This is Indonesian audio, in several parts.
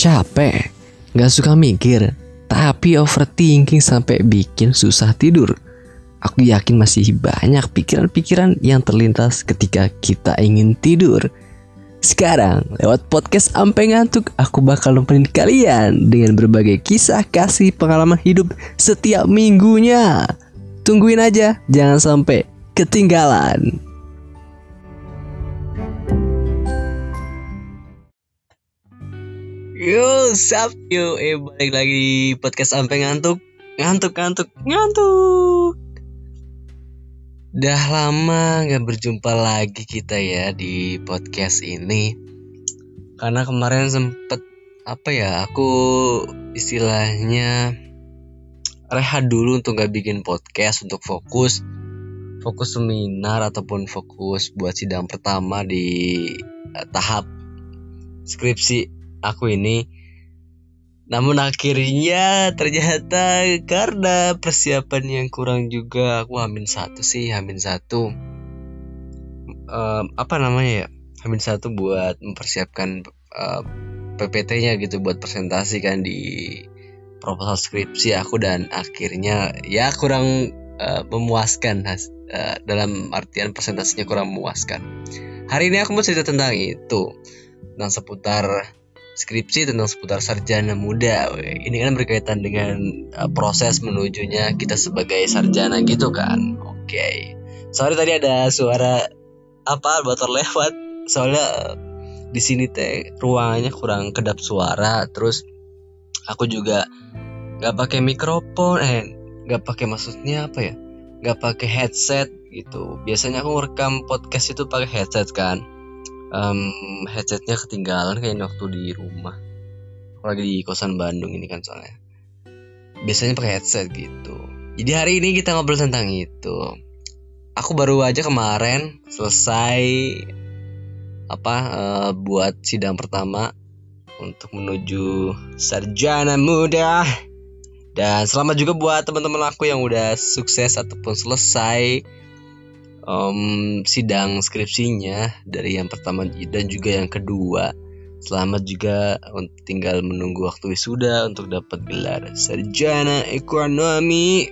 capek, gak suka mikir, tapi overthinking sampai bikin susah tidur. Aku yakin masih banyak pikiran-pikiran yang terlintas ketika kita ingin tidur. Sekarang, lewat podcast Ampe Ngantuk, aku bakal nemenin kalian dengan berbagai kisah kasih pengalaman hidup setiap minggunya. Tungguin aja, jangan sampai ketinggalan. Yo, sup, yo, balik lagi di podcast Ampe Ngantuk. Ngantuk. Dah lama gak berjumpa lagi kita ya di podcast ini. Karena kemarin sempet aku istilahnya rehat dulu untuk gak bikin podcast, untuk fokus seminar ataupun fokus buat sidang pertama di tahap skripsi aku ini. Namun akhirnya ternyata karena persiapan yang kurang juga, aku Hamin satu Hamin satu buat mempersiapkan PPT-nya gitu, buat presentasi kan di proposal skripsi aku. Dan akhirnya ya kurang memuaskan, dalam artian presentasinya kurang memuaskan. Hari ini aku mau cerita tentang itu, tentang seputar skripsi, tentang seputar sarjana muda. Ini kan berkaitan dengan proses menujunya kita sebagai sarjana gitu kan. Oke. Sorry tadi ada suara motor lewat. Soalnya di sini ruangannya kurang kedap suara. Terus aku juga nggak pakai mikrofon, nggak pakai headset gitu. Biasanya aku rekam podcast itu pakai headset kan. Headsetnya ketinggalan kayaknya waktu di rumah. Aku lagi di kosan Bandung ini kan soalnya. Biasanya pakai headset gitu. Jadi hari ini kita ngobrol tentang itu. Aku baru aja kemarin selesai buat sidang pertama untuk menuju sarjana muda. Dan selamat juga buat teman-teman aku yang udah sukses ataupun selesai sidang skripsinya dari yang pertama dan juga yang kedua. Selamat juga, tinggal menunggu waktu wisuda untuk dapat gelar sarjana ekonomi.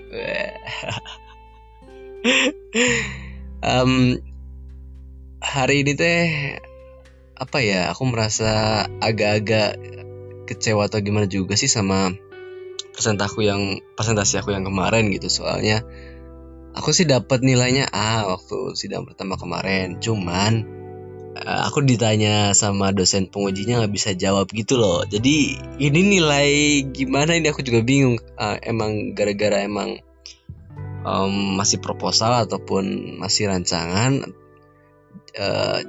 Hari ini aku merasa agak-agak kecewa atau gimana juga sih sama presentasi aku yang kemarin gitu. Soalnya aku sih dapat nilainya A waktu sidang pertama kemarin. Cuman aku ditanya sama dosen pengujinya nggak bisa jawab gitu loh. Jadi ini nilai gimana ini aku juga bingung. Emang gara-gara masih proposal ataupun masih rancangan,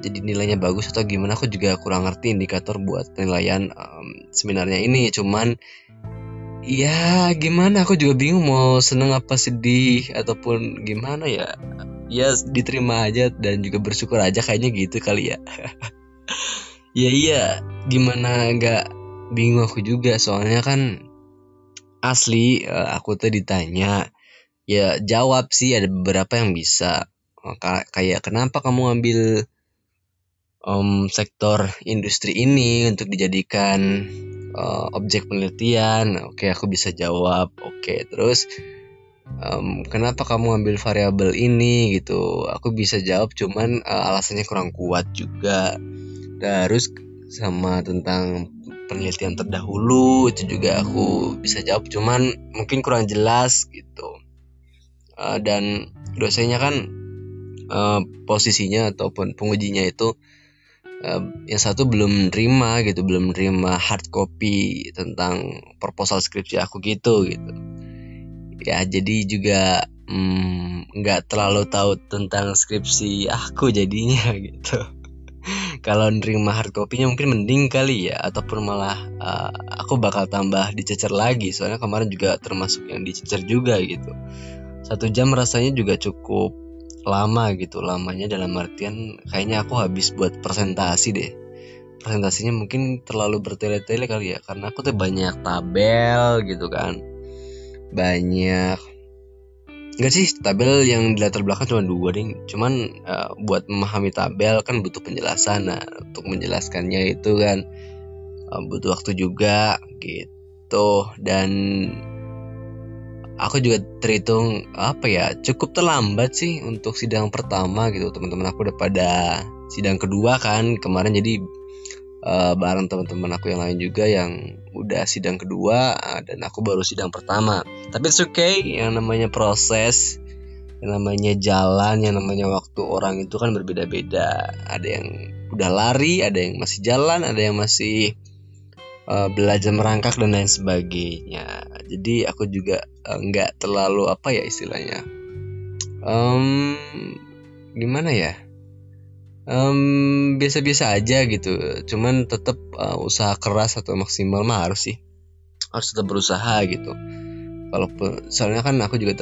jadi nilainya bagus atau gimana? Aku juga kurang ngerti indikator buat penilaian seminarnya ini. Cuman ya gimana, aku juga bingung mau seneng apa sedih ataupun gimana ya. Ya diterima aja dan juga bersyukur aja kayaknya gitu kali ya. Ya iya, gimana gak bingung aku juga. Soalnya kan asli aku tuh ditanya, ya jawab sih, ada beberapa yang bisa. Kayak kenapa kamu ngambil sektor industri ini untuk dijadikan objek penelitian. Oke, aku bisa jawab. Oke, terus kenapa kamu ambil variabel ini gitu? Aku bisa jawab, cuman alasannya kurang kuat juga. Terus sama tentang penelitian terdahulu itu juga aku bisa jawab, cuman mungkin kurang jelas gitu. Dan dosennya kan posisinya ataupun pengujinya itu yang satu belum nerima hard copy tentang proposal skripsi aku gitu. Ya jadi juga nggak terlalu tahu tentang skripsi aku jadinya gitu. Kalau nerima hard copy-nya mungkin mending kali ya, ataupun malah aku bakal tambah dicecer lagi. Soalnya kemarin juga termasuk yang dicecer juga gitu. 1 jam rasanya juga cukup lama gitu. Lamanya dalam artian kayaknya aku habis buat presentasi deh. Presentasinya mungkin terlalu bertele-tele kali ya, karena aku tuh banyak tabel gitu kan. Banyak, enggak sih, tabel yang di latar belakang cuma 2 deh. Cuman buat memahami tabel kan butuh penjelasan. Nah, untuk menjelaskannya itu kan butuh waktu juga gitu. Dan aku juga terhitung cukup terlambat sih untuk sidang pertama gitu. Teman-teman aku udah pada sidang kedua kan kemarin, jadi bareng teman-teman aku yang lain juga yang udah sidang kedua, dan aku baru sidang pertama. Tapi it's okay, yang namanya proses, yang namanya jalan, yang namanya waktu orang itu kan berbeda-beda. Ada yang udah lari, ada yang masih jalan, ada yang masih belajar merangkak dan lain sebagainya. Jadi aku juga nggak terlalu istilahnya biasa-biasa aja gitu. Cuman tetap usaha keras atau maksimal mah harus tetap berusaha gitu. Kalaupun soalnya kan aku juga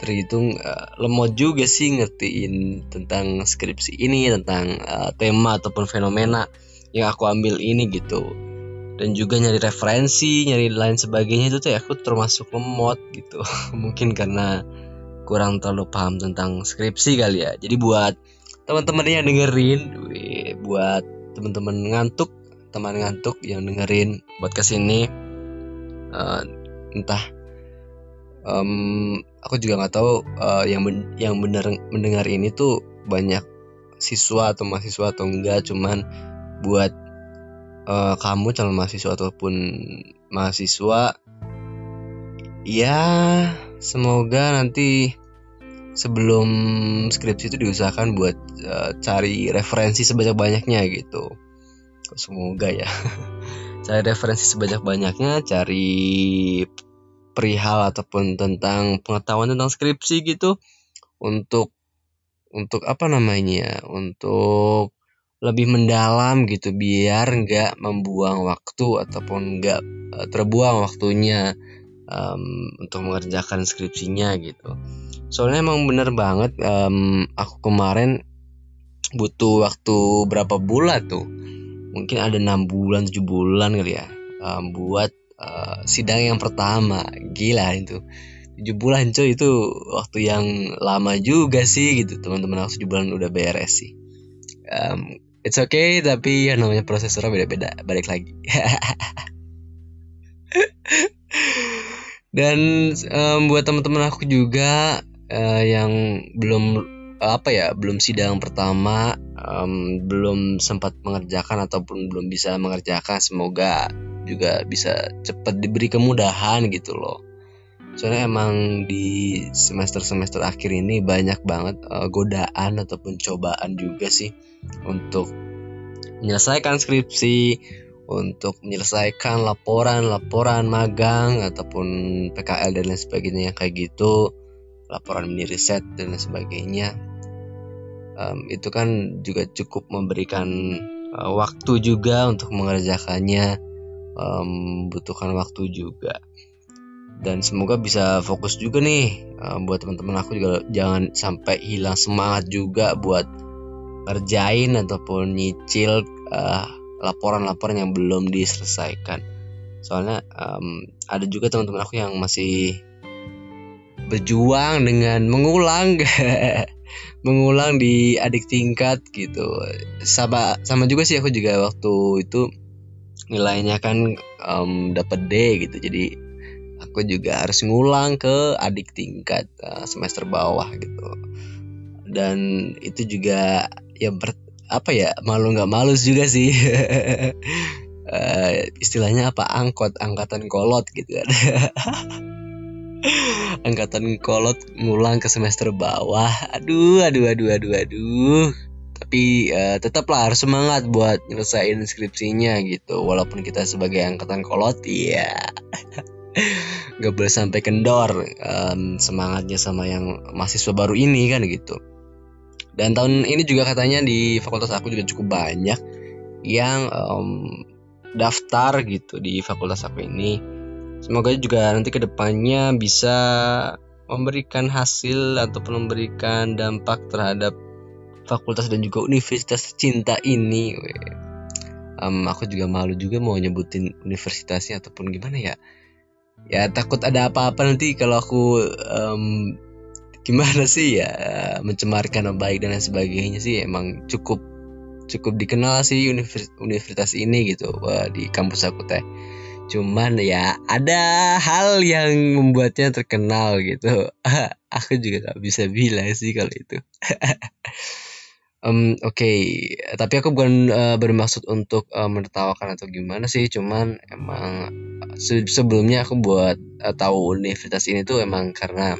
terhitung lemot juga sih ngertiin tentang skripsi ini, tentang tema ataupun fenomena yang aku ambil ini gitu. Dan juga nyari referensi, nyari lain sebagainya itu tuh aku termasuk lemot gitu. Mungkin karena kurang terlalu paham tentang skripsi kali ya. Jadi buat teman-teman yang dengerin, buat teman-teman ngantuk, teman ngantuk yang dengerin podcast ini, aku juga nggak tahu yang benar mendengar ini tuh banyak siswa atau mahasiswa atau enggak. Cuman buat kamu calon mahasiswa ataupun mahasiswa, ya semoga nanti sebelum skripsi itu diusahakan buat cari referensi sebanyak-banyaknya gitu. Semoga ya cari referensi sebanyak-banyaknya, cari perihal ataupun tentang pengetahuan tentang skripsi gitu, untuk lebih mendalam gitu, biar nggak membuang waktu ataupun nggak terbuang waktunya untuk mengerjakan skripsinya gitu. Soalnya emang bener banget, aku kemarin butuh waktu berapa bulan tuh, mungkin ada 6 bulan 7 bulan kali ya, buat sidang yang pertama. Gila itu 7 bulan coy, itu waktu yang lama juga sih gitu. Teman-teman aku 7 bulan udah beres sih. It's okay, tapi yang namanya proses orang beda-beda, balik lagi. Dan buat teman-teman aku juga yang belum sidang pertama, belum sempat mengerjakan ataupun belum bisa mengerjakan, semoga juga bisa cepat diberi kemudahan gitu loh. Soalnya emang di semester-semester akhir ini banyak banget godaan ataupun cobaan juga sih untuk menyelesaikan skripsi, untuk menyelesaikan laporan magang ataupun PKL dan lain sebagainya yang kayak gitu, laporan mini riset dan lain sebagainya. Itu kan juga cukup memberikan waktu juga untuk mengerjakannya, butuhkan waktu juga. Dan semoga bisa fokus juga nih, buat teman-teman aku juga jangan sampai hilang semangat juga buat ngerjain ataupun nyicil laporan-laporan yang belum diselesaikan. Soalnya ada juga teman-teman aku yang masih berjuang dengan mengulang di adik tingkat gitu. Sama juga sih, aku juga waktu itu nilainya kan dapat D gitu, jadi aku juga harus ngulang ke adik tingkat semester bawah gitu. Dan itu juga ya malu nggak malu juga sih. Istilahnya angkatan kolot gitu kan. Angkatan kolot ngulang ke semester bawah. Aduh. Tapi tetaplah harus semangat buat nyelesain skripsinya gitu, walaupun kita sebagai angkatan kolot ya. Gak boleh sampai kendor semangatnya sama yang mahasiswa baru ini kan gitu. Dan tahun ini juga katanya di fakultas aku juga cukup banyak yang daftar gitu di fakultas aku ini. Semoga juga nanti kedepannya bisa memberikan hasil ataupun memberikan dampak terhadap fakultas dan juga universitas cinta ini. Aku juga malu juga mau nyebutin universitasnya ataupun gimana ya. Ya takut ada apa-apa nanti kalau aku mencemarkan baik dan lain sebagainya sih. Emang cukup cukup dikenal sih universitas ini gitu di kampus aku teh. Cuman ya ada hal yang membuatnya terkenal gitu. Aku juga gak bisa bilang sih kalau itu. Oke. Tapi aku bukan bermaksud untuk menertawakan atau gimana sih. Cuman emang sebelumnya aku buat tahu universitas ini tuh emang karena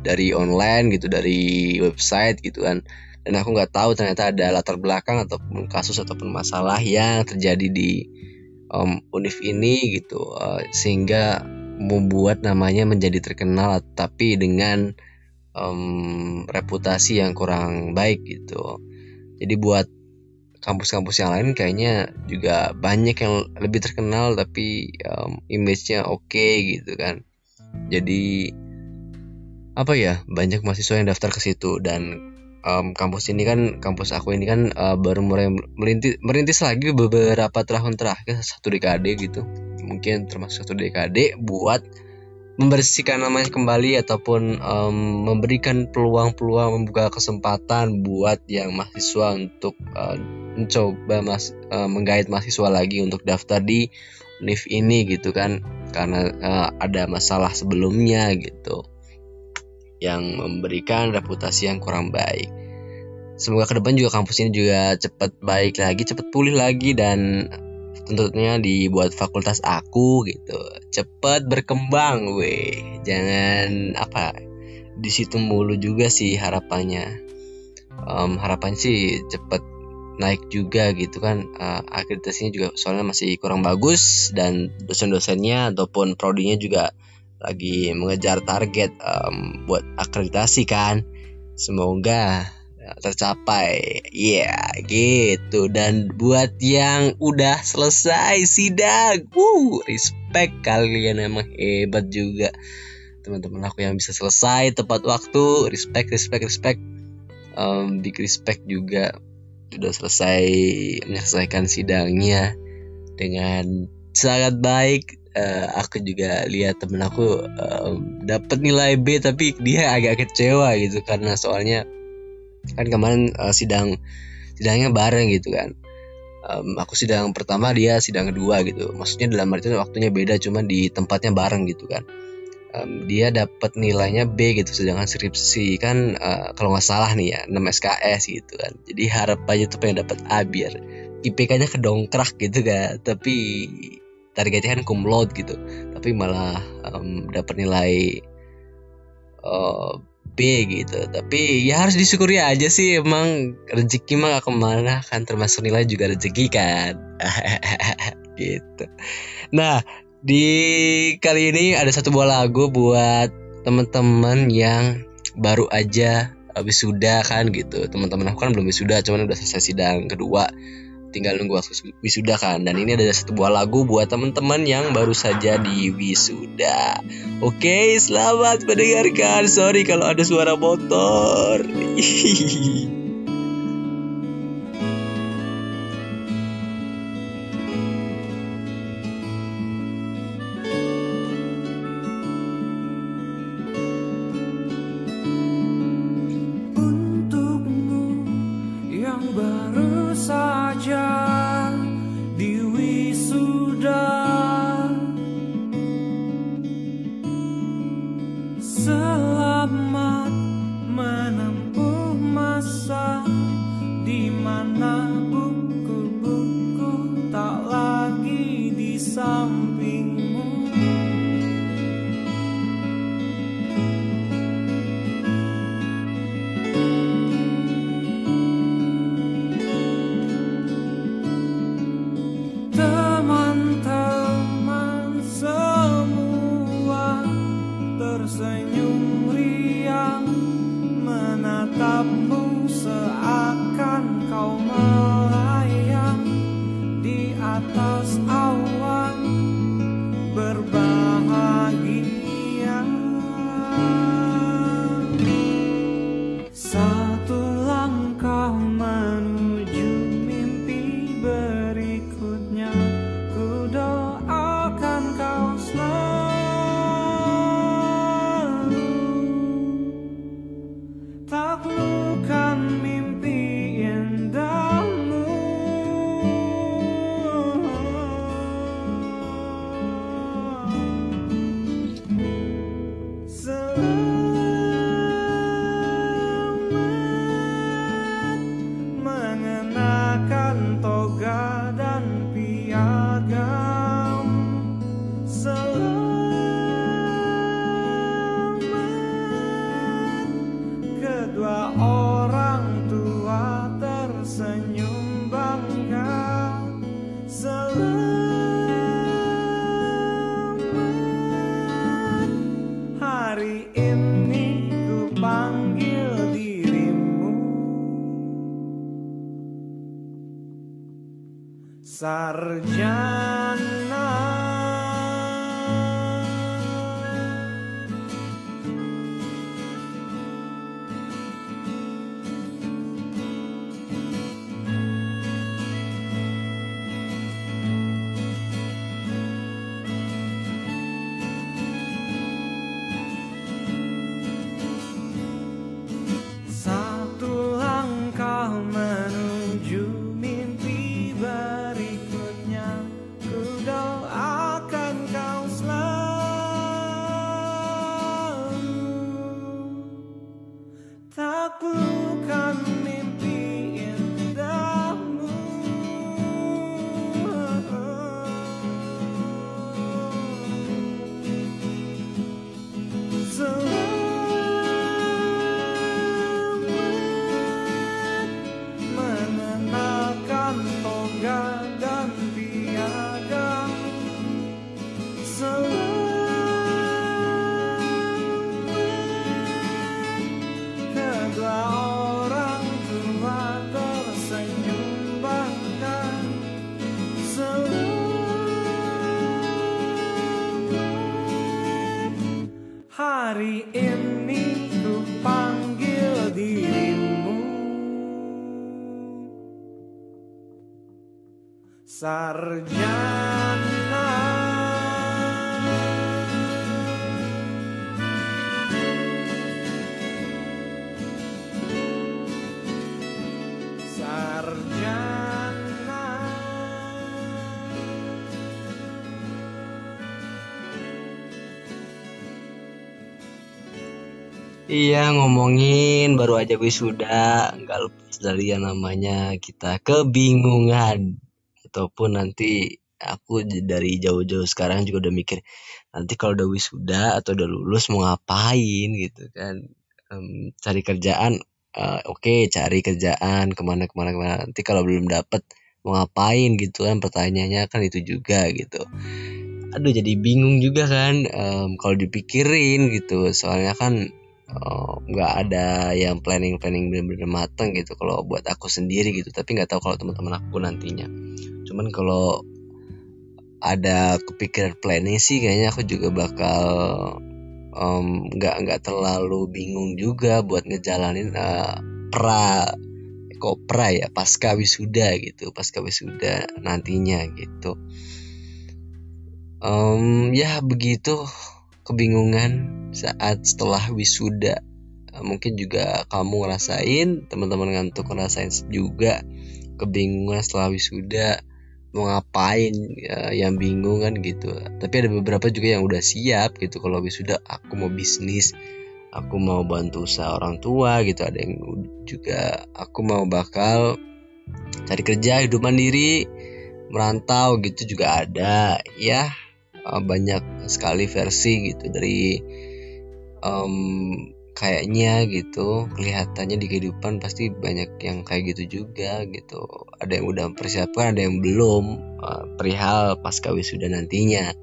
dari online gitu, dari website gitu kan. Dan aku gak tahu ternyata ada latar belakang ataupun kasus ataupun masalah yang terjadi di univ ini gitu, sehingga membuat namanya menjadi terkenal tapi dengan reputasi yang kurang baik gitu. Jadi buat kampus-kampus yang lain kayaknya juga banyak yang lebih terkenal tapi image-nya oke gitu kan. Jadi apa ya, banyak mahasiswa yang daftar ke situ. Dan kampus ini kan, kampus aku ini kan baru mulai merintis lagi beberapa tahun terakhir, satu dekade gitu, mungkin termasuk satu dekade, buat membersihkan namanya kembali ataupun memberikan peluang-peluang, membuka kesempatan buat yang mahasiswa untuk mencoba menggait mahasiswa lagi untuk daftar di univ ini gitu kan, karena ada masalah sebelumnya gitu yang memberikan reputasi yang kurang baik. Semoga ke depan juga kampus ini juga cepat baik lagi, cepat pulih lagi, dan tentunya dibuat fakultas aku gitu cepat berkembang. Jangan di situ mulu juga sih harapannya. Harapan sih cepat naik juga gitu kan, akreditasinya juga soalnya masih kurang bagus, dan dosen-dosennya ataupun prodinya juga lagi mengejar target buat akreditasi kan. Semoga tercapai. Gitu. Dan buat yang udah selesai sidang, respect, kalian emang hebat juga. Teman-teman aku yang bisa selesai tepat waktu, respect. Big respect juga udah selesai menyelesaikan sidangnya dengan sangat baik. Aku juga lihat temen aku dapat nilai B, tapi dia agak kecewa gitu karena soalnya kan kemarin sidangnya bareng gitu kan. Aku sidang pertama, dia sidang kedua gitu. Maksudnya dalam artian waktunya beda, cuman di tempatnya bareng gitu kan. Dia dapat nilainya B gitu, sedangkan skripsi kan kalau nggak salah nih ya 6 SKS gitu kan. Jadi harapannya tuh pengen dapat A biar IPK-nya kedongkrak gitu kan. Tapi targetnya kan cum laude gitu, tapi malah dapat nilai B gitu. Tapi ya harus disyukuri aja sih, emang rezeki mah gak kemana kan, termasuk nilai juga rezeki kan. Gitu. Nah, di kali ini ada satu buah lagu buat teman-teman yang baru aja wisuda kan gitu. Teman-teman aku kan belum wisuda, cuman udah selesai sidang kedua, tinggal nunggu waktu wisuda kan. Dan ini ada satu buah lagu buat teman-teman yang baru saja di wisuda. Oke, selamat mendengarkan. Sorry kalau ada suara motor. Taklukan mimpi indah. Hari ini ku panggil dirimu, sarjana bukan mimpi indahmu, selamat menenangkan toga dan piagam, selamat orang tua tersenyum bahkan selamat. Hari ini ku panggil dirimu, sarjana. Iya, ngomongin baru aja wisuda, nggak lepas dari yang namanya kita kebingungan. Ataupun nanti aku dari jauh-jauh sekarang juga udah mikir, nanti kalau udah wisuda atau udah lulus mau ngapain gitu kan. Cari kerjaan, oke, cari kerjaan kemana-kemana. Nanti kalau belum dapet mau ngapain gitu kan, pertanyaannya kan itu juga gitu. Aduh, jadi bingung juga kan kalau dipikirin gitu. Soalnya kan nggak ada yang planning benar-benar matang gitu kalau buat aku sendiri gitu, tapi nggak tahu kalau teman-teman aku nantinya. Cuman kalau ada kepikiran planning sih kayaknya aku juga bakal nggak terlalu bingung juga buat ngejalanin kopra ya pasca wisuda nantinya gitu. Ya begitu kebingungan saat setelah wisuda. Mungkin juga kamu ngerasain, teman-teman ngantuk ngerasain juga kebingungan setelah wisuda mau ngapain, yang bingung kan gitu. Tapi ada beberapa juga yang udah siap gitu, kalau wisuda aku mau bisnis, aku mau bantu usaha orang tua gitu. Ada yang juga aku mau bakal cari kerja, hidup mandiri, merantau gitu juga ada ya. Banyak sekali versi gitu dari kayaknya gitu, kelihatannya di kehidupan pasti banyak yang kayak gitu juga gitu. Ada yang udah mempersiapkan, ada yang belum perihal pasca wisuda nantinya.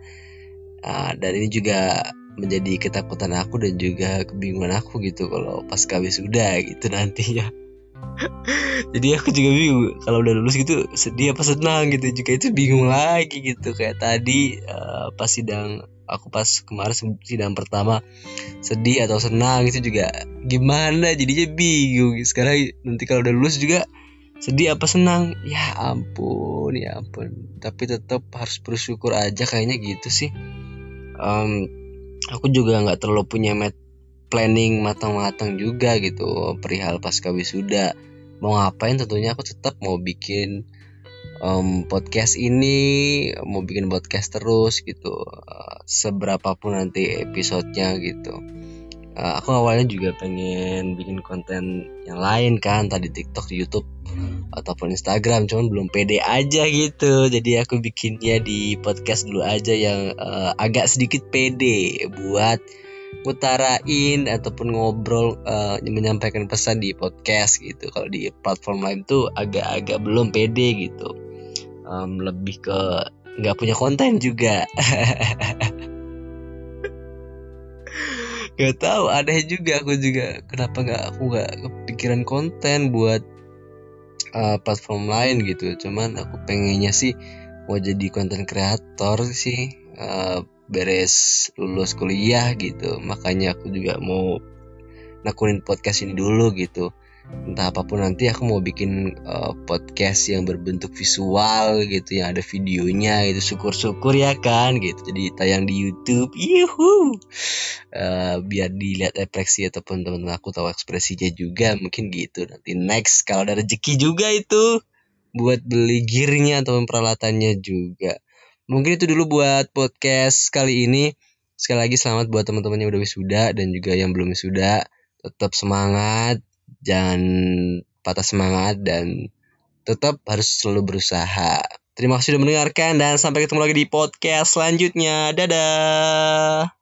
Dan ini juga menjadi ketakutan aku dan juga kebingungan aku gitu kalau pasca wisuda gitu nantinya. Jadi aku juga bingung kalau udah lulus gitu, sedih apa senang gitu juga, itu bingung lagi gitu. Kayak tadi pas sidang, aku pas kemarin sidang pertama, sedih atau senang itu juga gimana jadinya bingung. Sekarang nanti kalau udah lulus juga sedih apa senang, ya ampun, tapi tetap harus bersyukur aja kayaknya gitu sih. Aku juga nggak terlalu punya planning matang-matang juga gitu perihal pasca wisuda mau ngapain. Tentunya aku tetap mau bikin podcast ini, mau bikin podcast terus gitu, seberapapun nanti episodenya gitu. Aku awalnya juga pengen bikin konten yang lain kan, tadi TikTok, di YouTube ataupun Instagram, cuman belum pede aja gitu. Jadi aku bikinnya di podcast dulu aja yang agak sedikit pede buat mutarain ataupun ngobrol, menyampaikan pesan di podcast gitu. Kalau di platform lain tuh agak-agak belum pede gitu. lebih ke nggak punya konten juga. Gak tahu, ada juga aku juga kenapa aku nggak kepikiran konten buat platform lain gitu. Cuman aku pengennya sih mau jadi konten kreator sih beres lulus kuliah gitu. Makanya aku juga mau nakunin podcast ini dulu gitu. Entah apapun nanti aku mau bikin podcast yang berbentuk visual gitu, yang ada videonya gitu. Syukur-syukur ya kan gitu. Jadi tayang di YouTube. Yuhu. Biar dilihat refleksi ataupun teman-teman aku tahu ekspresinya juga, mungkin gitu. Nanti next kalau ada rezeki juga itu buat beli gearnya atau peralatannya juga. Mungkin itu dulu buat podcast kali ini. Sekali lagi selamat buat teman-teman yang udah wisuda dan juga yang belum wisuda. Tetap semangat, jangan patah semangat, dan tetap harus selalu berusaha. Terima kasih sudah mendengarkan dan sampai ketemu lagi di podcast selanjutnya. Dadah.